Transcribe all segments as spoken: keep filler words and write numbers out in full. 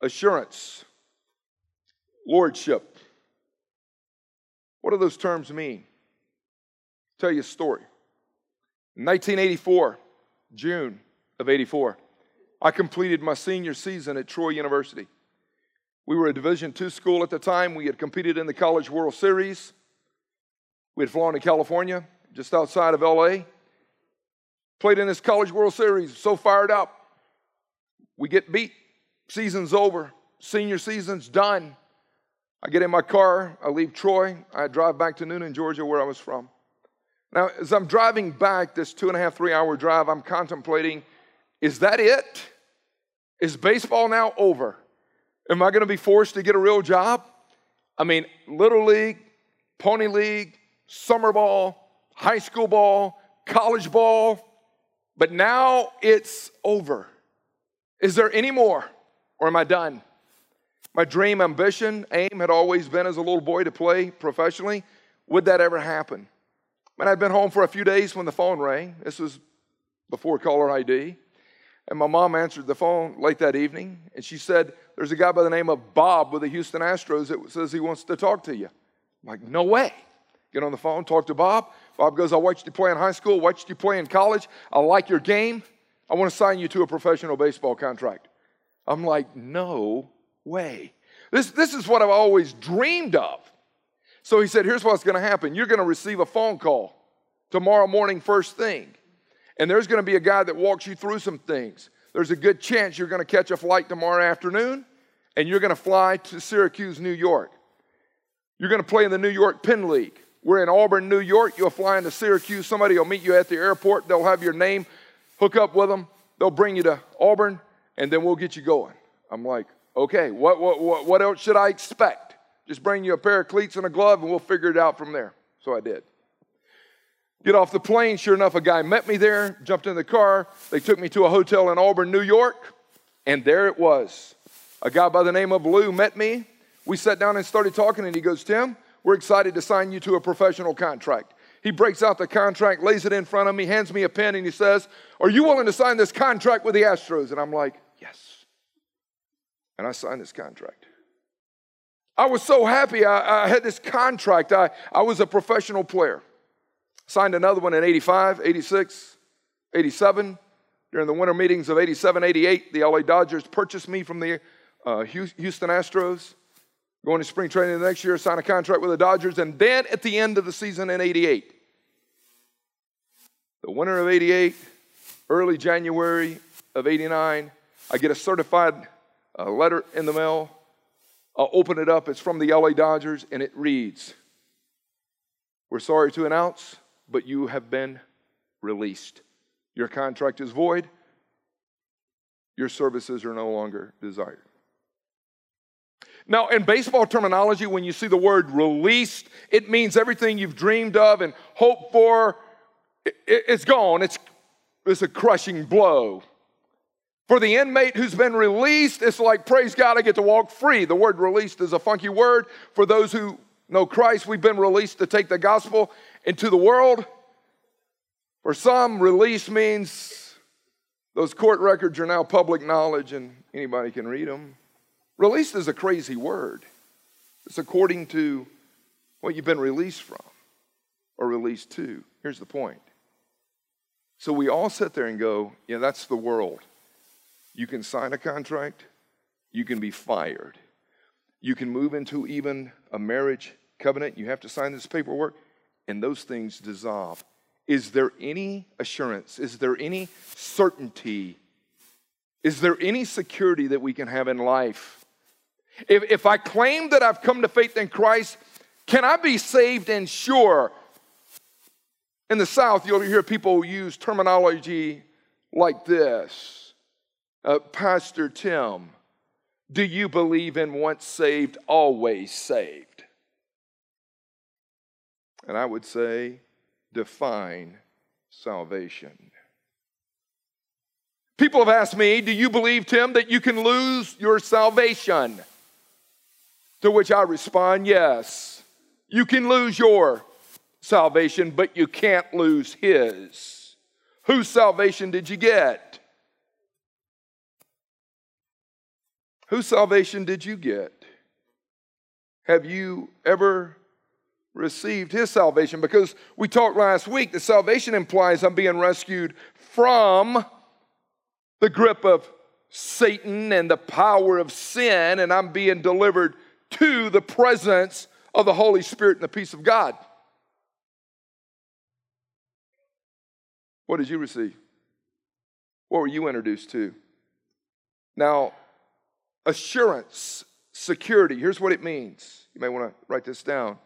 Assurance, lordship. What do those terms mean? I'll tell you a story. In nineteen eighty-four, June of eighty-four, I completed my senior season at Troy University. We were a Division two school at the time. We had competed in the College World Series. We had flown to California, just outside of L A, played in this College World Series, so fired up. We get beat. Season's over. Senior season's done. I get in my car. I leave Troy. I drive back to Newnan, Georgia, where I was from. Now, as I'm driving back this two and a half, three-hour drive, I'm contemplating, is that it? Is baseball now over? Am I going to be forced to get a real job? I mean, Little League, Pony League, summer ball, high school ball, college ball, but now it's over. Is there any more, or am I done? My dream, ambition, aim had always been as a little boy to play professionally. Would that ever happen? And I'd been home for a few days when the phone rang. This was before caller I D. And my mom answered the phone late that evening, and she said, there's a guy by the name of Bob with the Houston Astros that says he wants to talk to you. I'm like, no way. Get on the phone, talk to Bob. Bob goes, I watched you play in high school, watched you play in college. I like your game. I want to sign you to a professional baseball contract. I'm like, no way. This, this is what I've always dreamed of. So he said, here's what's going to happen. You're going to receive a phone call tomorrow morning first thing, and there's going to be a guy that walks you through some things. There's a good chance you're going to catch a flight tomorrow afternoon, and you're going to fly to Syracuse, New York. You're going to play in the New York Penn League. We're in Auburn, New York. You'll fly into Syracuse. Somebody will meet you at the airport. They'll have your name. Hook up with them. They'll bring you to Auburn, and then we'll get you going. I'm like, okay, what, what, what, what else should I expect? Just bring you a pair of cleats and a glove, and we'll figure it out from there. So I did. Get off the plane. Sure enough, a guy met me there, jumped in the car. They took me to a hotel in Auburn, New York, and there it was. A guy by the name of Lou met me. We sat down and started talking, and he goes, Tim, we're excited to sign you to a professional contract. He breaks out the contract, lays it in front of me, hands me a pen, and he says, are you willing to sign this contract with the Astros? And I'm like, yes. And I signed this contract. I was so happy I, I had this contract. I, I was a professional player. Signed another one in eighty-five, eighty-six, eighty-seven. During the winter meetings of eighty-seven, eighty-eight, the L A Dodgers purchased me from the uh, Houston Astros. Going to spring training the next year, sign a contract with the Dodgers, and then at the end of the season in eighty-eight. The winter of eighty-eight, early January of eighty-nine, I get a certified uh, letter in the mail. I'll open it up. It's from the L A Dodgers, and it reads, we're sorry to announce, but you have been released. Your contract is void. Your services are no longer desired. Now, in baseball terminology, when you see the word released, it means everything you've dreamed of and hoped for, it, it, it's gone. It's, it's a crushing blow. For the inmate who's been released, it's like, praise God, I get to walk free. The word released is a funky word. For those who know Christ, we've been released to take the gospel into the world. For some, release means those court records are now public knowledge and anybody can read them. Released is a crazy word. It's according to what you've been released from or released to. Here's the point. So we all sit there and go, yeah, that's the world. You can sign a contract. You can be fired. You can move into even a marriage covenant. You have to sign this paperwork, and those things dissolve. Is there any assurance? Is there any certainty? Is there any security that we can have in life? If, if I claim that I've come to faith in Christ, can I be saved and sure? In the South, you'll hear people use terminology like this. Uh, Pastor Tim, do you believe in once saved, always saved? And I would say, define salvation. People have asked me, do you believe, Tim, that you can lose your salvation? To which I respond, yes. You can lose your salvation, but you can't lose his. Whose salvation did you get? Whose salvation did you get? Have you ever received his salvation? Because we talked last week that salvation implies I'm being rescued from the grip of Satan and the power of sin, and I'm being delivered to the presence of the Holy Spirit and the peace of God. What did you receive? What were you introduced to? Now, assurance, security, here's what it means. You may want to write this down.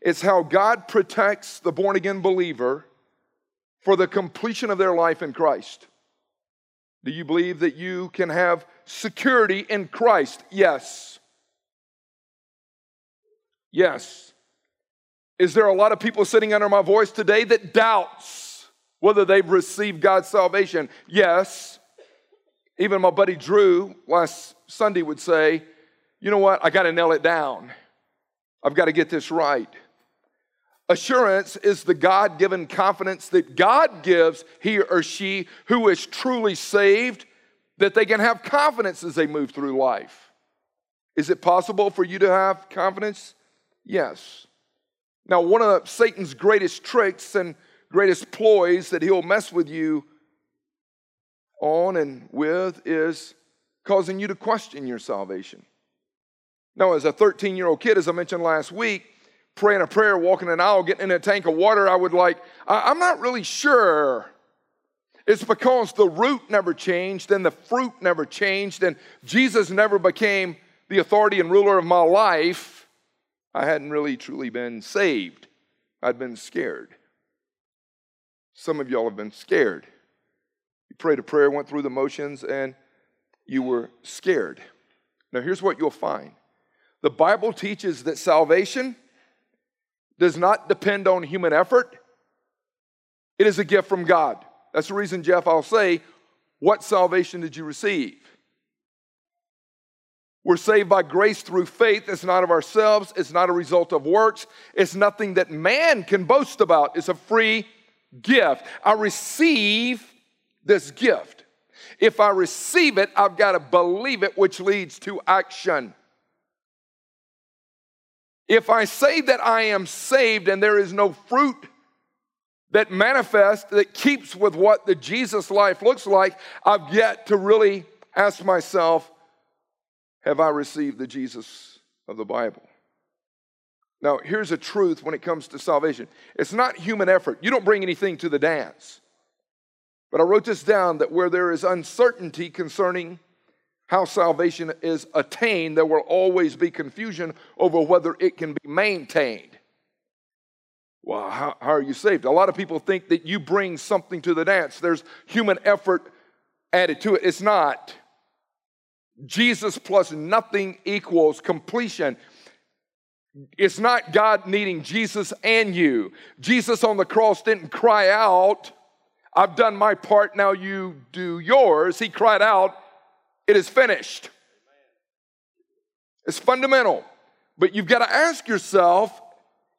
It's how God protects the born-again believer for the completion of their life in Christ. Do you believe that you can have security in Christ? Yes. Yes. Is there a lot of people sitting under my voice today that doubts whether they've received God's salvation? Yes. Even my buddy Drew last Sunday would say, you know what, I got to nail it down. I've got to get this right. Assurance is the God-given confidence that God gives he or she who is truly saved, that they can have confidence as they move through life. Is it possible for you to have confidence? Yes. Now, one of Satan's greatest tricks and greatest ploys that he'll mess with you on and with is causing you to question your salvation. Now, as a thirteen-year-old kid, as I mentioned last week, praying a prayer, walking an aisle, getting in a tank of water, I would like, I, I'm not really sure. It's because the root never changed and the fruit never changed and Jesus never became the authority and ruler of my life. I hadn't really truly been saved. I'd been scared. Some of y'all have been scared. You prayed a prayer, went through the motions, and you were scared. Now, here's what you'll find. The Bible teaches that salvation does not depend on human effort. It is a gift from God. That's the reason, Jeff, I'll say, what salvation did you receive? We're saved by grace through faith. It's not of ourselves. It's not a result of works. It's nothing that man can boast about. It's a free gift. I receive this gift. If I receive it, I've got to believe it, which leads to action. If I say that I am saved and there is no fruit that manifests, that keeps with what the Jesus life looks like, I've yet to really ask myself, have I received the Jesus of the Bible? Now, here's a truth when it comes to salvation. It's not human effort. You don't bring anything to the dance. But I wrote this down, that where there is uncertainty concerning how salvation is attained, there will always be confusion over whether it can be maintained. Well, how, how are you saved? A lot of people think that you bring something to the dance. There's human effort added to it. It's not. Jesus plus nothing equals completion. It's not God needing Jesus and you. Jesus on the cross didn't cry out, I've done my part, now you do yours. He cried out, it is finished. It's fundamental. But you've got to ask yourself,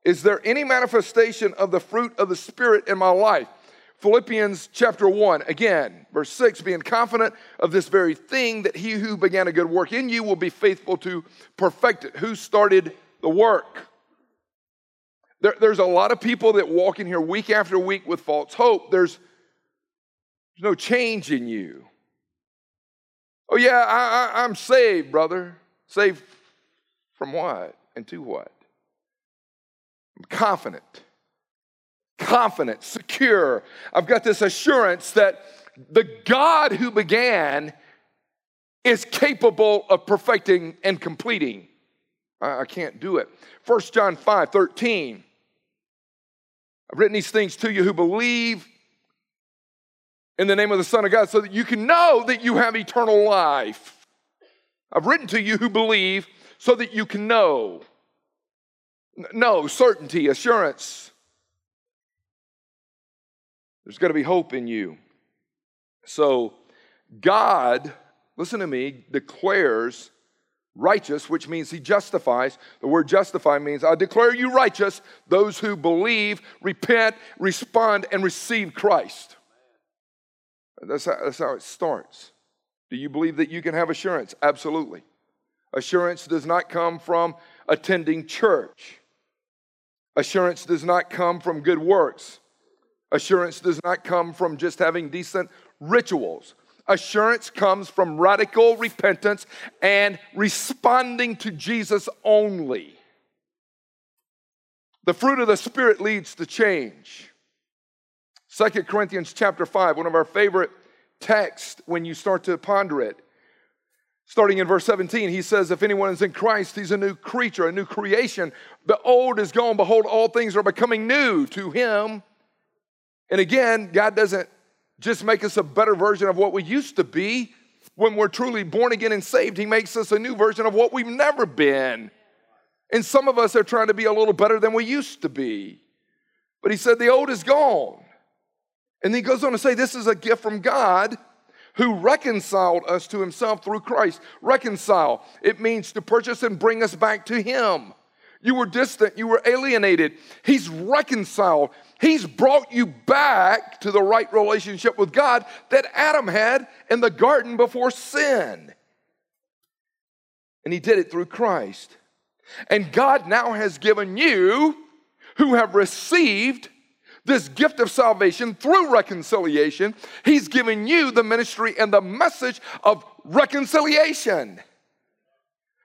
is there any manifestation of the fruit of the Spirit in my life? Philippians chapter one, again, verse six, being confident of this very thing, that he who began a good work in you will be faithful to perfect it. Who started the work? There, there's a lot of people that walk in here week after week with false hope. There's no change in you. Oh, yeah, I, I, I'm saved, brother. Saved from what and to what? I'm confident. Confident, secure. I've got this assurance that the God who began is capable of perfecting and completing. I, I can't do it. First John five thirteen. I've written these things to you who believe in the name of the Son of God, so that you can know that you have eternal life. I've written to you who believe, so that you can know. No, certainty, assurance. There's got to be hope in you. So God, listen to me, declares righteous, which means he justifies. The word justify means I declare you righteous, those who believe, repent, respond, and receive Christ. That's how, that's how it starts. Do you believe that you can have assurance? Absolutely. Assurance does not come from attending church. Assurance does not come from good works. Assurance does not come from just having decent rituals. Assurance comes from radical repentance and responding to Jesus only. The fruit of the Spirit leads to change. Second Corinthians chapter five, one of our favorite texts when you start to ponder it. Starting in verse seventeen, he says, if anyone is in Christ, he's a new creature, a new creation. The old is gone. Behold, all things are becoming new to him. And again, God doesn't just make us a better version of what we used to be. When we're truly born again and saved, he makes us a new version of what we've never been. And some of us are trying to be a little better than we used to be. But he said the old is gone. And he goes on to say this is a gift from God who reconciled us to himself through Christ. Reconcile, it means to purchase and bring us back to him. You were distant, you were alienated. He's reconciled. He's brought you back to the right relationship with God that Adam had in the garden before sin. And he did it through Christ. And God now has given you, who have received this gift of salvation through reconciliation, he's given you the ministry and the message of reconciliation.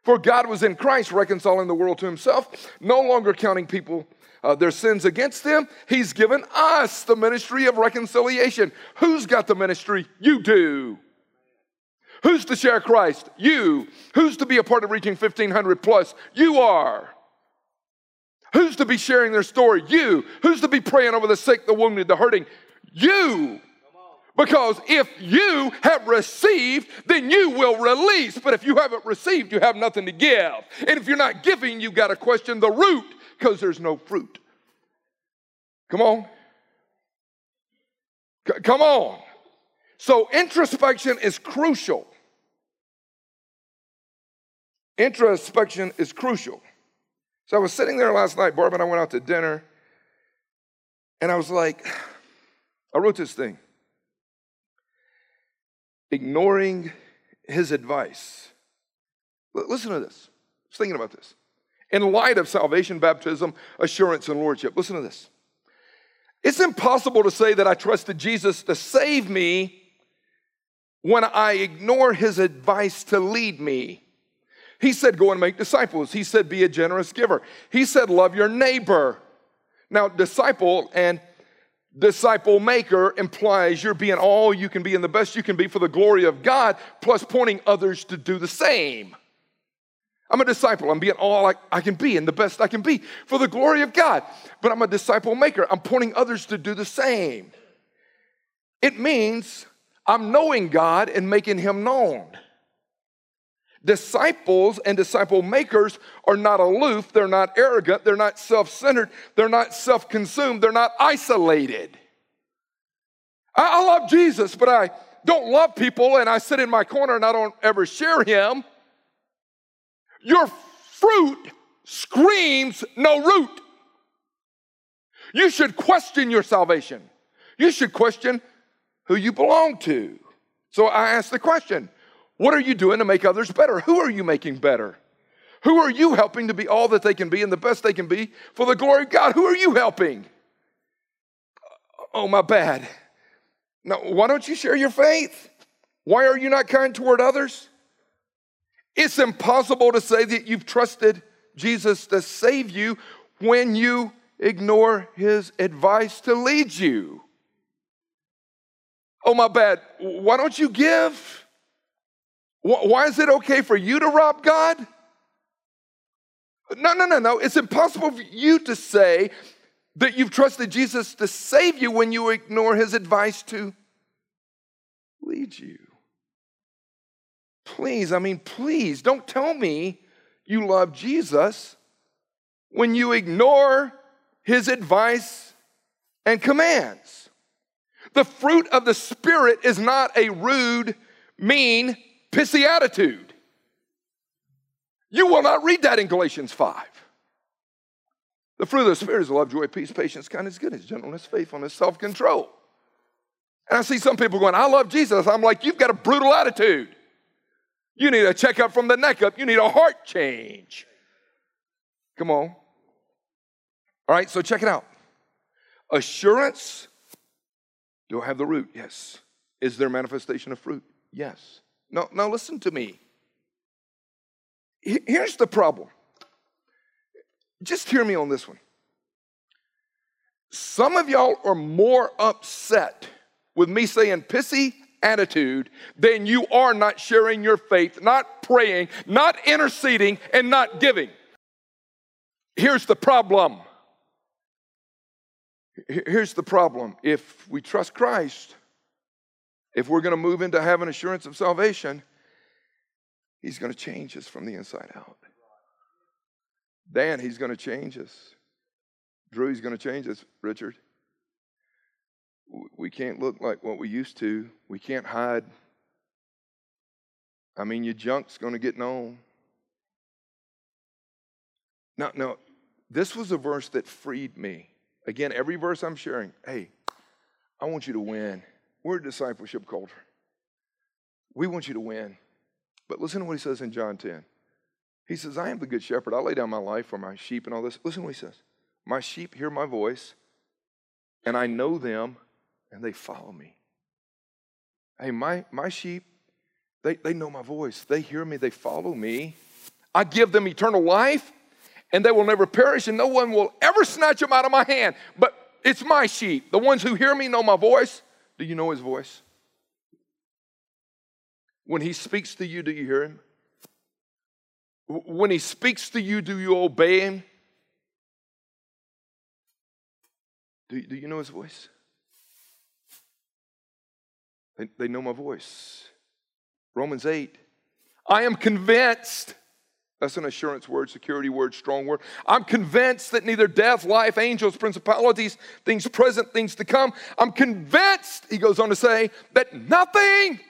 For God was in Christ reconciling the world to himself, no longer counting people uh, their sins against them. He's given us the ministry of reconciliation. Who's got the ministry? You do. Who's to share Christ? You. Who's to be a part of reaching fifteen hundred plus? You are. Who's to be sharing their story? You. Who's to be praying over the sick, the wounded, the hurting? You. Because if you have received, then you will release. But if you haven't received, you have nothing to give. And if you're not giving, you've got to question the root, because there's no fruit. Come on. C- come on. So introspection is crucial. Introspection is crucial. So I was sitting there last night, Barb and I went out to dinner, and I was like, I wrote this thing. Ignoring his advice. L- listen to this. I was thinking about this. In light of salvation, baptism, assurance, and lordship, listen to this. It's impossible to say that I trusted Jesus to save me when I ignore his advice to lead me. He said, go and make disciples. He said, be a generous giver. He said, love your neighbor. Now, disciple and disciple maker implies you're being all you can be and the best you can be for the glory of God, plus pointing others to do the same. I'm a disciple. I'm being all I, I can be and the best I can be for the glory of God. But I'm a disciple maker. I'm pointing others to do the same. It means I'm knowing God and making him known. Disciples and disciple makers are not aloof, they're not arrogant, they're not self-centered, they're not self-consumed, they're not isolated. I, I love Jesus, but I don't love people and I sit in my corner and I don't ever share him. Your fruit screams no root. You should question your salvation. You should question who you belong to. So I asked the question, what are you doing to make others better? Who are you making better? Who are you helping to be all that they can be and the best they can be for the glory of God? Who are you helping? Oh, my bad. Now, why don't you share your faith? Why are you not kind toward others? It's impossible to say that you've trusted Jesus to save you when you ignore his advice to lead you. Oh, my bad. Why don't you give? Why is it okay for you to rob God? No, no, no, no. It's impossible for you to say that you've trusted Jesus to save you when you ignore his advice to lead you. Please, I mean, please don't tell me you love Jesus when you ignore his advice and commands. The fruit of the Spirit is not a rude, mean, pissy attitude. You will not read that in Galatians five. The fruit of the Spirit is love, joy, peace, patience, kindness, goodness, gentleness, faithfulness, self-control. And I see some people going, I love Jesus. I'm like, you've got a brutal attitude. You need a checkup from the neck up. You need a heart change. Come on. All right, so check it out. Assurance, do I have the root? Yes. Is there manifestation of fruit? Yes. No, now listen to me. Here's the problem. Just hear me on this one. Some of y'all are more upset with me saying pissy attitude than you are not sharing your faith, not praying, not interceding, and not giving. Here's the problem. Here's the problem. If we trust Christ, if we're going to move into having assurance of salvation, he's going to change us from the inside out. Dan, he's going to change us. Drew, he's going to change us, Richard. We can't look like what we used to. We can't hide. I mean, your junk's going to get known. Now, now, this was a verse that freed me. Again, every verse I'm sharing, hey, I want you to win. We're a discipleship culture. We want you to win. But listen to what he says in John ten. He says, I am the good shepherd. I lay down my life for my sheep and all this. Listen to what he says. My sheep hear my voice, and I know them, and they follow me. Hey, my, my sheep, they, they know my voice. They hear me. They follow me. I give them eternal life, and they will never perish, and no one will ever snatch them out of my hand. But it's my sheep. The ones who hear me know my voice. Do you know his voice? When he speaks to you, do you hear him? When he speaks to you, do you obey him? Do, do you know his voice? They, they know my voice. Romans eight. I am convinced. That's an assurance word, security word, strong word. I'm convinced that neither death, life, angels, principalities, things present, things to come. I'm convinced, he goes on to say, that nothing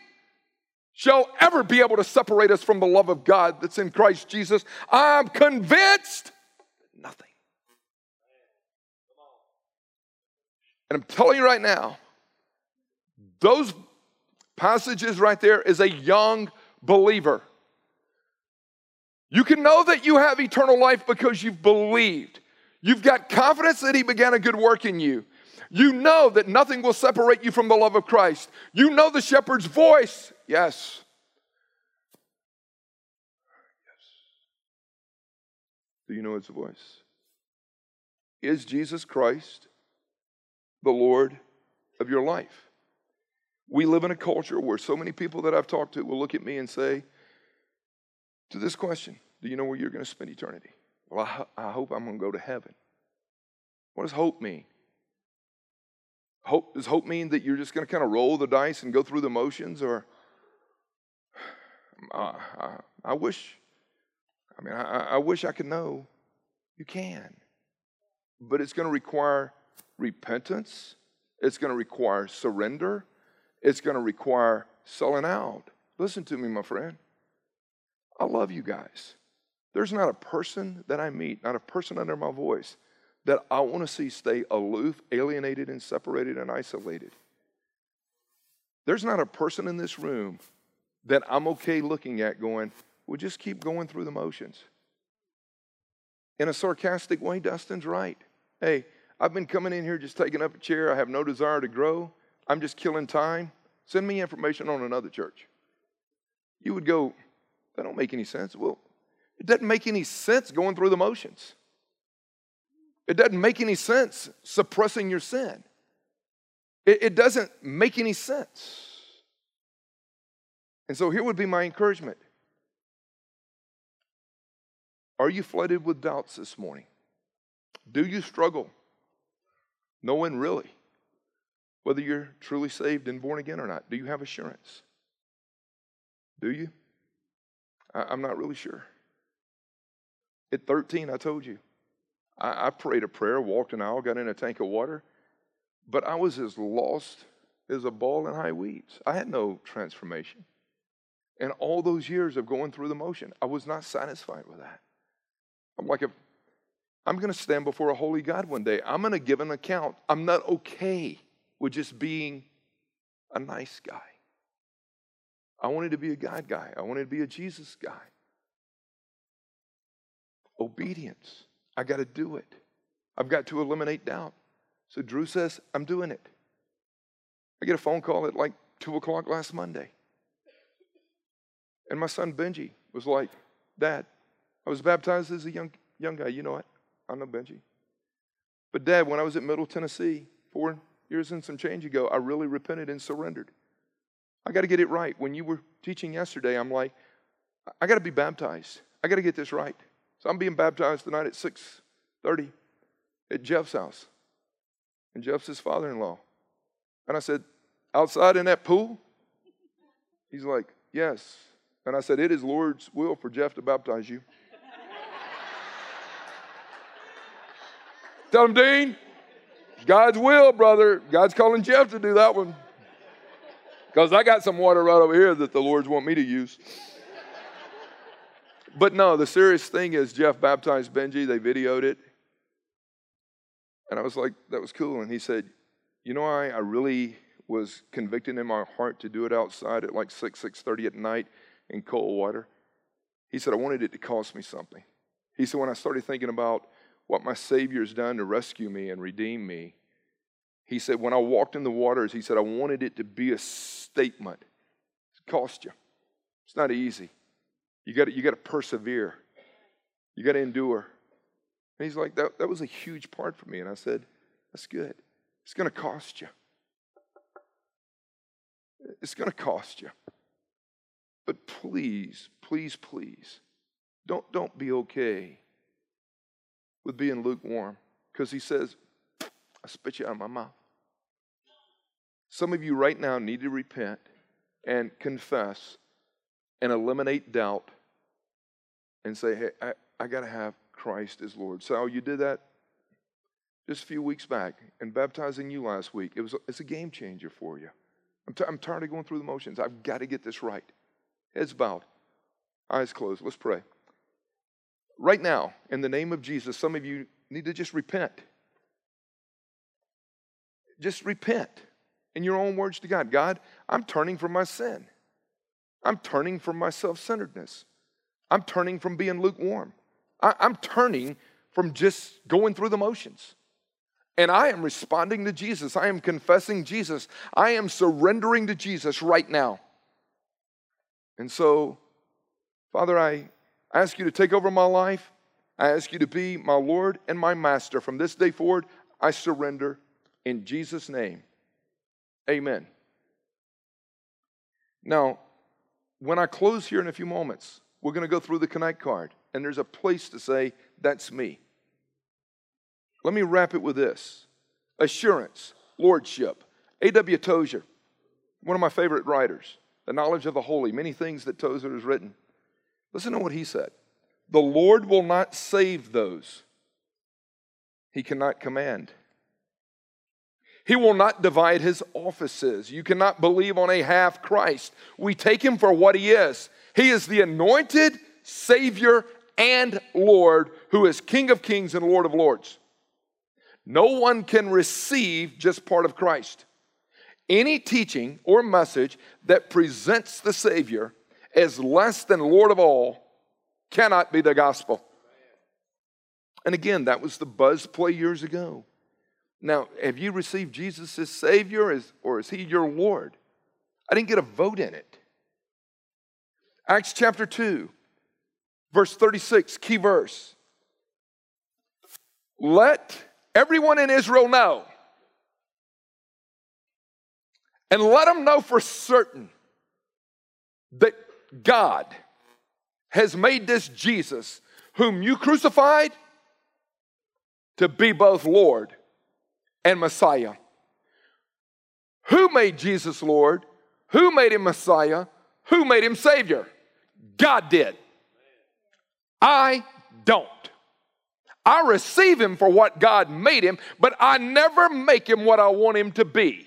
shall ever be able to separate us from the love of God that's in Christ Jesus. I'm convinced that nothing. And I'm telling you right now, those passages right there is a young believer. You can know that you have eternal life because you've believed. You've got confidence that he began a good work in you. You know that nothing will separate you from the love of Christ. You know the shepherd's voice. Yes. Yes. Do you know his voice? Is Jesus Christ the Lord of your life? We live in a culture where so many people that I've talked to will look at me and say, to this question, do you know where you're going to spend eternity? Well, I, I hope I'm going to go to heaven. What does hope mean? Hope, does hope mean that you're just going to kind of roll the dice and go through the motions? Or uh, I, I wish, I mean, I, I wish I could know. You can. But it's going to require repentance. It's going to require surrender. It's going to require selling out. Listen to me, my friend. I love you guys. There's not a person that I meet, not a person under my voice, that I want to see stay aloof, alienated, and separated, and isolated. There's not a person in this room that I'm okay looking at going, well, just keep going through the motions. In a sarcastic way, Dustin's right. Hey, I've been coming in here just taking up a chair. I have no desire to grow. I'm just killing time. Send me information on another church. You would go, that don't make any sense. Well, it doesn't make any sense going through the motions. It doesn't make any sense suppressing your sin. It, it doesn't make any sense. And so here would be my encouragement. Are you flooded with doubts this morning? Do you struggle knowing really whether you're truly saved and born again or not? Do you have assurance? Do you? I'm not really sure. At thirteen, I told you. I, I prayed a prayer, walked an aisle, got in a tank of water, but I was as lost as a ball in high weeds. I had no transformation. And all those years of going through the motion, I was not satisfied with that. I'm like, a, I'm going to stand before a holy God one day. I'm going to give an account. I'm not okay with just being a nice guy. I wanted to be a God guy. I wanted to be a Jesus guy. Obedience. I got to do it. I've got to eliminate doubt. So Drew says, I'm doing it. I get a phone call at like two o'clock last Monday. And my son Benji was like, Dad, I was baptized as a young young guy. You know it. I know Benji. But Dad, when I was at Middle Tennessee four years and some change ago, I really repented and surrendered. I got to get it right. When you were teaching yesterday, I'm like, I got to be baptized. I got to get this right. So I'm being baptized tonight at six thirty at Jeff's house. And Jeff's his father-in-law. And I said, outside in that pool? He's like, yes. And I said, it is Lord's will for Jeff to baptize you. Tell him, Dean, God's will, brother. God's calling Jeff to do that one. Because I got some water right over here that the Lord's want me to use. But no, the serious thing is Jeff baptized Benji. They videoed it. And I was like, that was cool. And he said, you know, I, I really was convicted in my heart to do it outside at like six, six thirty at night in cold water. He said, I wanted it to cost me something. He said, when I started thinking about what my Savior's done to rescue me and redeem me, he said, when I walked in the waters, he said, I wanted it to be a statement. It cost you. It's not easy. You got to, you got to persevere. You got to endure. And he's like, that, that was a huge part for me. And I said, that's good. It's going to cost you. It's going to cost you. But please, please, please, don't, don't be okay with being lukewarm. Because he says, I spit you out of my mouth. Some of you right now need to repent and confess and eliminate doubt and say, hey, I, I got to have Christ as Lord. Sal, you did that just a few weeks back and baptizing you last week. It was, it's a game changer for you. I'm, t- I'm tired of going through the motions. I've got to get this right. Heads bowed, eyes closed. Let's pray. Right now, in the name of Jesus, some of you need to just repent. Just repent in your own words to God. God, I'm turning from my sin. I'm turning from my self-centeredness. I'm turning from being lukewarm. I, I'm turning from just going through the motions. And I am responding to Jesus. I am confessing Jesus. I am surrendering to Jesus right now. And so, Father, I ask you to take over my life. I ask you to be my Lord and my Master. From this day forward, I surrender in Jesus' name. Amen. Now, when I close here in a few moments, we're going to go through the Connect card, and there's a place to say, that's me. Let me wrap it with this. Assurance, Lordship, A W Tozer, one of my favorite writers, the knowledge of the holy, many things that Tozer has written. Listen to what he said. The Lord will not save those he cannot command. He will not divide his offices. You cannot believe on a half Christ. We take him for what he is. He is the anointed Savior and Lord who is King of Kings and Lord of Lords. No one can receive just part of Christ. Any teaching or message that presents the Savior as less than Lord of all cannot be the gospel. And again, that was the buzz play years ago. Now, have you received Jesus as Savior, or is he your Lord? I didn't get a vote in it. Acts chapter two, verse thirty-six, key verse. Let everyone in Israel know, and let them know for certain that God has made this Jesus, whom you crucified, to be both Lord and Messiah. Who made Jesus Lord? Who made him Messiah? Who made him Savior? God did. I don't. I receive him for what God made him, but I never make him what I want him to be.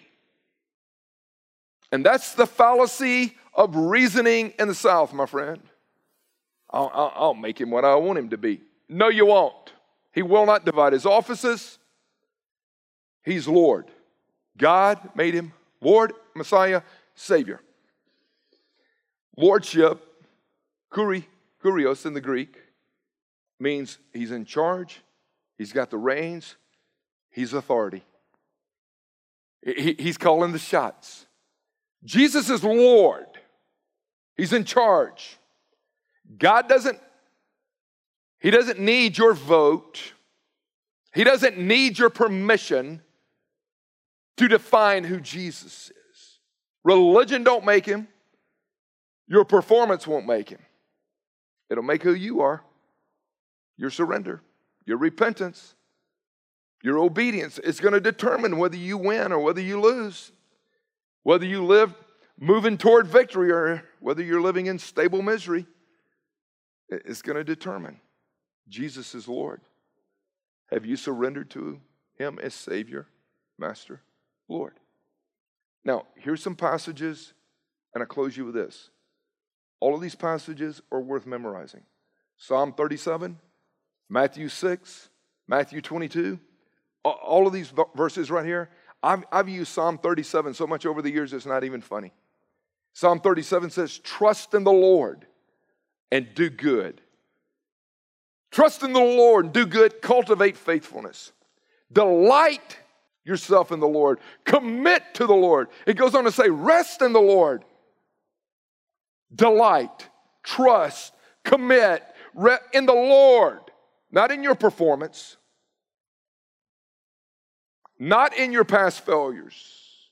And that's the fallacy of reasoning in the South, my friend. I'll, I'll, I'll make him what I want him to be. No, you won't. He will not divide his offices. He's Lord. God made him Lord, Messiah, Savior. Lordship, kuri, kurios in the Greek, means he's in charge, he's got the reins, he's authority. He, he's calling the shots. Jesus is Lord. He's in charge. God doesn't, he doesn't need your vote. He doesn't need your permission to define who Jesus is. Religion don't make him. Your performance won't make him. It'll make who you are. Your surrender, your repentance, your obedience. It's going to determine whether you win or whether you lose, whether you live moving toward victory or whether you're living in stable misery. It's going to determine. Jesus is Lord. Have you surrendered to him as Savior, Master, Lord? Now, here's some passages, and I close you with this. All of these passages are worth memorizing. Psalm thirty-seven, Matthew six, Matthew twenty-two, all of these verses right here. I've, I've used Psalm thirty-seven so much over the years it's not even funny. Psalm thirty-seven says, trust in the Lord and do good. Trust in the Lord and do good. Cultivate faithfulness. Delight yourself in the Lord. Commit to the Lord. It goes on to say, rest in the Lord. Delight, trust, commit in the Lord. Not in your performance. Not in your past failures.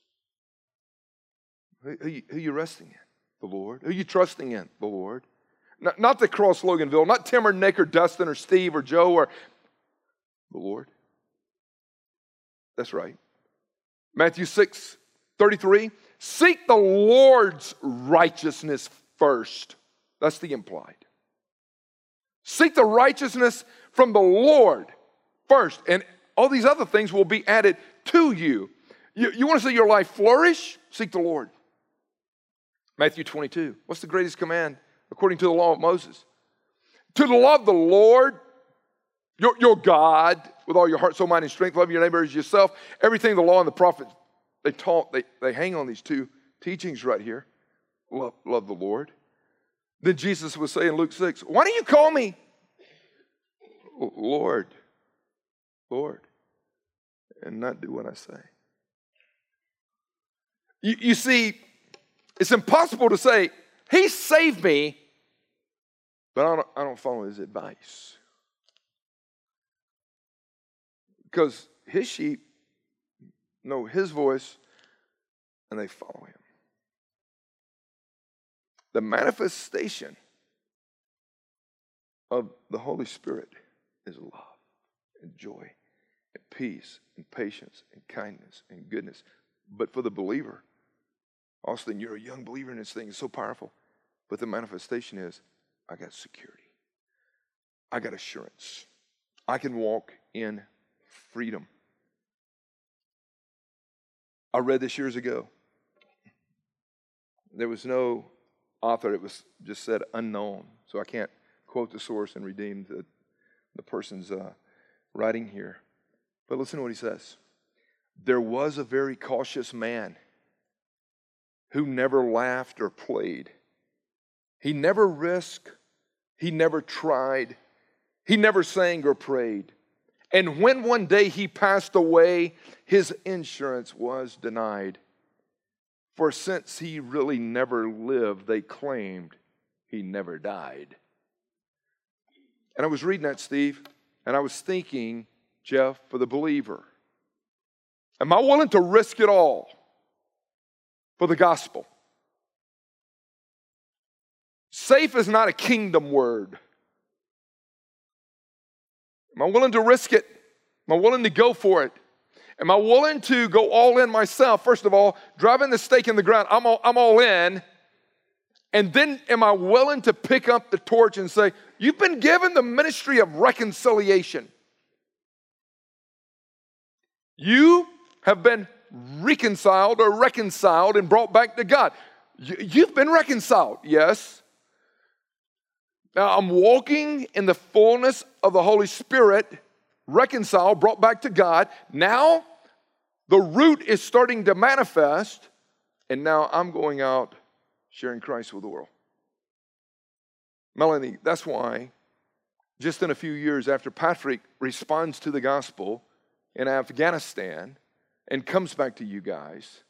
Who, who, who are you resting in? The Lord. Who are you trusting in? The Lord. Not, not the Cross Loganville, not Tim or Nick or Dustin or Steve or Joe or the Lord. That's right. Matthew six, thirty-three, seek the Lord's righteousness first. That's the implied. Seek the righteousness from the Lord first, and all these other things will be added to you. You, you want to see your life flourish? Seek the Lord. Matthew twenty-two, what's the greatest command? According to the law of Moses, to love the Lord, your, your God, with all your heart, soul, mind, and strength, love your neighbor as yourself. Everything the law and the prophets, they taught, they, they hang on these two teachings right here. Love, love the Lord. Then Jesus was saying in Luke six, why do you call me Lord, Lord, and not do what I say? You, you see, it's impossible to say, he saved me, but I don't, I don't follow his advice. Because his sheep know his voice, and they follow him. The manifestation of the Holy Spirit is love and joy and peace and patience and kindness and goodness. But for the believer, Austin, you're a young believer in this thing. It's so powerful. But the manifestation is, I got security. I got assurance. I can walk in freedom. I read this years ago. There was no author. It was just said unknown. So I can't quote the source and redeem the, the person's uh, writing here. But listen to what he says. There was a very cautious man who never laughed or played. He never risked, he never tried, he never sang or prayed. And when one day he passed away, his insurance was denied. For since he really never lived, they claimed he never died. And I was reading that, Steve, and I was thinking, Jeff, for the believer, am I willing to risk it all for the gospel? Safe is not a kingdom word. Am I willing to risk it? Am I willing to go for it? Am I willing to go all in myself? First of all, driving the stake in the ground, I'm all, I'm all in. And then am I willing to pick up the torch and say, you've been given the ministry of reconciliation. You have been reconciled or reconciled and brought back to God. You've been reconciled, yes. Now, I'm walking in the fullness of the Holy Spirit, reconciled, brought back to God. Now, the root is starting to manifest, and now I'm going out sharing Christ with the world. Melanie, that's why just in a few years after Patrick responds to the gospel in Afghanistan and comes back to you guys,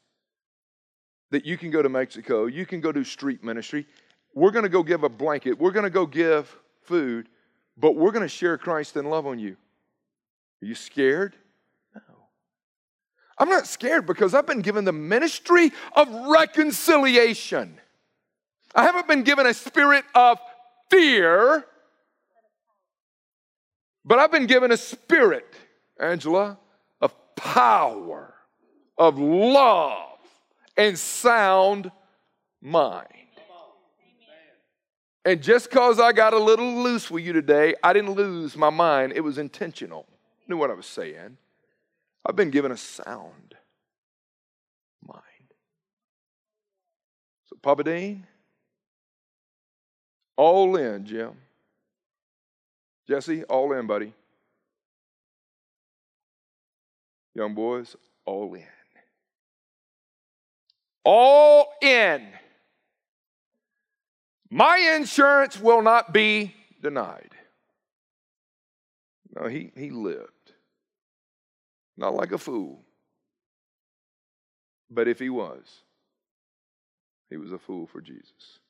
that you can go to Mexico, you can go do street ministry. We're going to go give a blanket. We're going to go give food, but we're going to share Christ and love on you. Are you scared? No. I'm not scared because I've been given the ministry of reconciliation. I haven't been given a spirit of fear, but I've been given a spirit, Angela, of power, of love, and sound mind. And just because I got a little loose with you today, I didn't lose my mind. It was intentional. I knew what I was saying. I've been given a sound mind. So, Papa Dean, all in, Jim. Jesse, all in, buddy. Young boys, all in. All in. My insurance will not be denied. No, he, he lived. Not like a fool. But if he was, he was a fool for Jesus.